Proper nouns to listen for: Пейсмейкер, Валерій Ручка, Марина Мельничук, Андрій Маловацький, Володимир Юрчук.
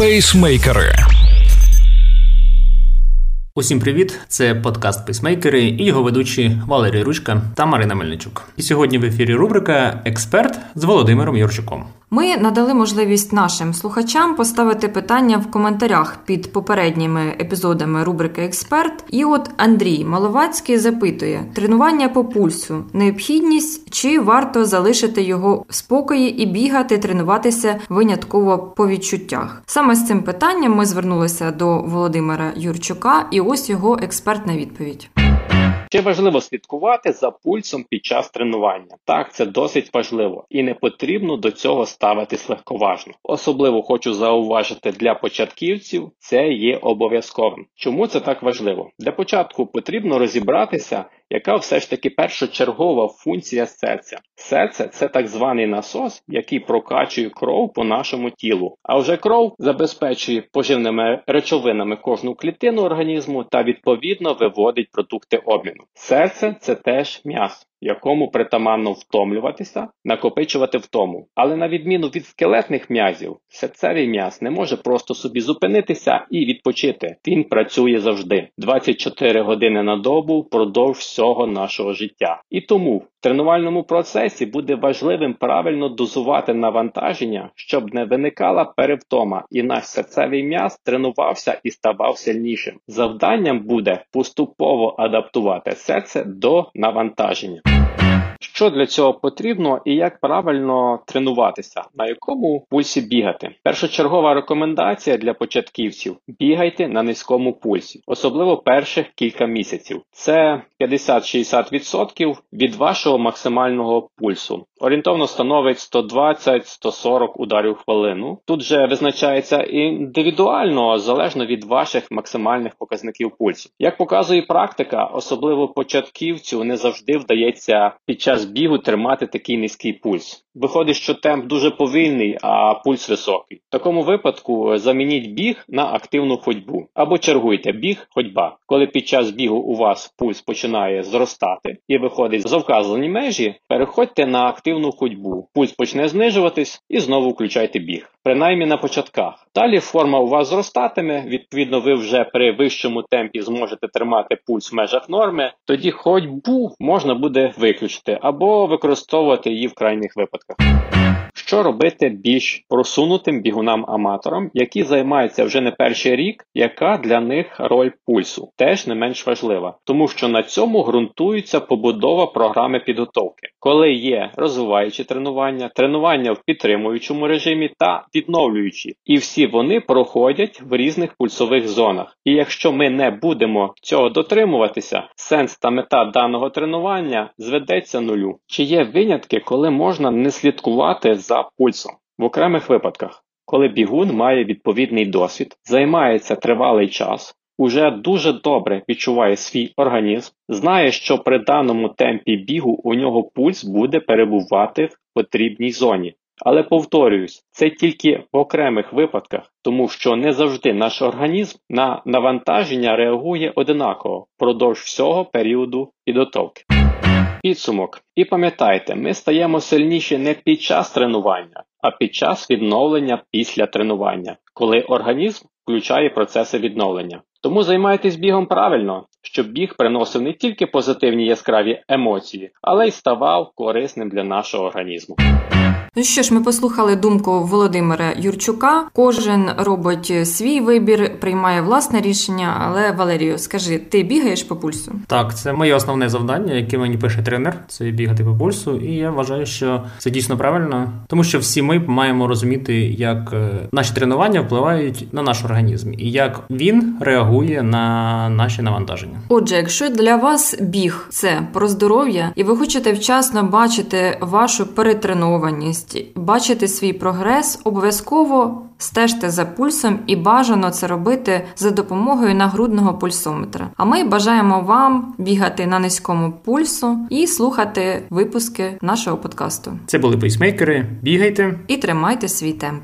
Пейсмейкери. Усім привіт! Це подкаст «Пейсмейкери» і його ведучі Валерій Ручка та Марина Мельничук. І сьогодні в ефірі рубрика «Експерт» з Володимиром Юрчуком. Ми надали можливість нашим слухачам поставити питання в коментарях під попередніми епізодами рубрики «Експерт». І от Андрій Маловацький запитує: тренування по пульсу – необхідність чи варто залишити його в спокої і бігати, тренуватися винятково по відчуттях? Саме з цим питанням ми звернулися до Володимира Юрчука, і ось його експертна відповідь. Чи важливо слідкувати за пульсом під час тренування? Так, це досить важливо, і не потрібно до цього ставитись легковажно. Особливо хочу зауважити, для початківців це є обов'язковим. Чому це так важливо? Для початку потрібно розібратися, яка все ж таки першочергова функція серця. Серце – це так званий насос, який прокачує кров по нашому тілу. А вже кров забезпечує поживними речовинами кожну клітину організму та відповідно виводить продукти обміну. Серце – це теж м'ясо, якому притаманно втомлюватися, накопичувати втому. Але на відміну від скелетних м'язів, серцевий м'яз не може просто собі зупинитися і відпочити. Він працює завжди, 24 години на добу, впродовж всього нашого життя. І тому в тренувальному процесі буде важливим правильно дозувати навантаження, щоб не виникала перевтома і наш серцевий м'яз тренувався і ставав сильнішим. Завданням буде поступово адаптувати серце до навантаження. Що для цього потрібно і як правильно тренуватися, на якому пульсі бігати? Першочергова рекомендація для початківців – бігайте на низькому пульсі, особливо перших кілька місяців. Це 50-60% від вашого максимального пульсу. Орієнтовно становить 120-140 ударів в хвилину. Тут же визначається індивідуально, залежно від ваших максимальних показників пульсу. Як показує практика, особливо початківцю не завжди вдається під час бігу тримати такий низький пульс. Виходить, що темп дуже повільний, а пульс високий. В такому випадку замініть біг на активну ходьбу. Або чергуйте біг-ходьба. Коли під час бігу у вас пульс починає зростати і виходить за вказані межі, переходьте на активну ходьбу. Пульс почне знижуватись і знову включайте біг. Принаймні на початках. Далі форма у вас зростатиме, відповідно ви вже при вищому темпі зможете тримати пульс в межах норми, тоді ходьбу можна буде виключити або використовувати її в крайніх випадках. Що робити більш просунутим бігунам-аматорам, які займаються вже не перший рік, яка для них роль пульсу? Теж не менш важлива, тому що на цьому ґрунтується побудова програми підготовки, коли є розвиваючі тренування, тренування в підтримуючому режимі та відновлюючі. І всі вони проходять в різних пульсових зонах. І якщо ми не будемо цього дотримуватися, сенс та мета даного тренування зведеться нулю. Чи є винятки, коли можна не слідкувати за пульсом? В окремих випадках, коли бігун має відповідний досвід, займається тривалий час, уже дуже добре відчуває свій організм, знає, що при даному темпі бігу у нього пульс буде перебувати в потрібній зоні. Але повторююсь, це тільки в окремих випадках, тому що не завжди наш організм на навантаження реагує однаково впродовж всього періоду підготовки. Підсумок. І пам'ятайте, ми стаємо сильніші не під час тренування, а під час відновлення після тренування, коли організм включає процеси відновлення. Тому займайтесь бігом правильно, щоб біг приносив не тільки позитивні яскраві емоції, але й ставав корисним для нашого організму. Ну що ж, ми послухали думку Володимира Юрчука. Кожен робить свій вибір, приймає власне рішення. Але, Валерію, скажи, ти бігаєш по пульсу? Так, це моє основне завдання, яке мені пише тренер, це бігати по пульсу. І я вважаю, що це дійсно правильно, тому що всі ми маємо розуміти, як наші тренування впливають на наш організм і як він реагує на наші навантаження. Отже, якщо для вас біг – це про здоров'я, і ви хочете вчасно бачити вашу перетренованість, бачити свій прогрес, обов'язково стежте за пульсом і бажано це робити за допомогою нагрудного пульсометра. А ми бажаємо вам бігати на низькому пульсу і слухати випуски нашого подкасту. Це були пейсмейкери. Бігайте і тримайте свій темп.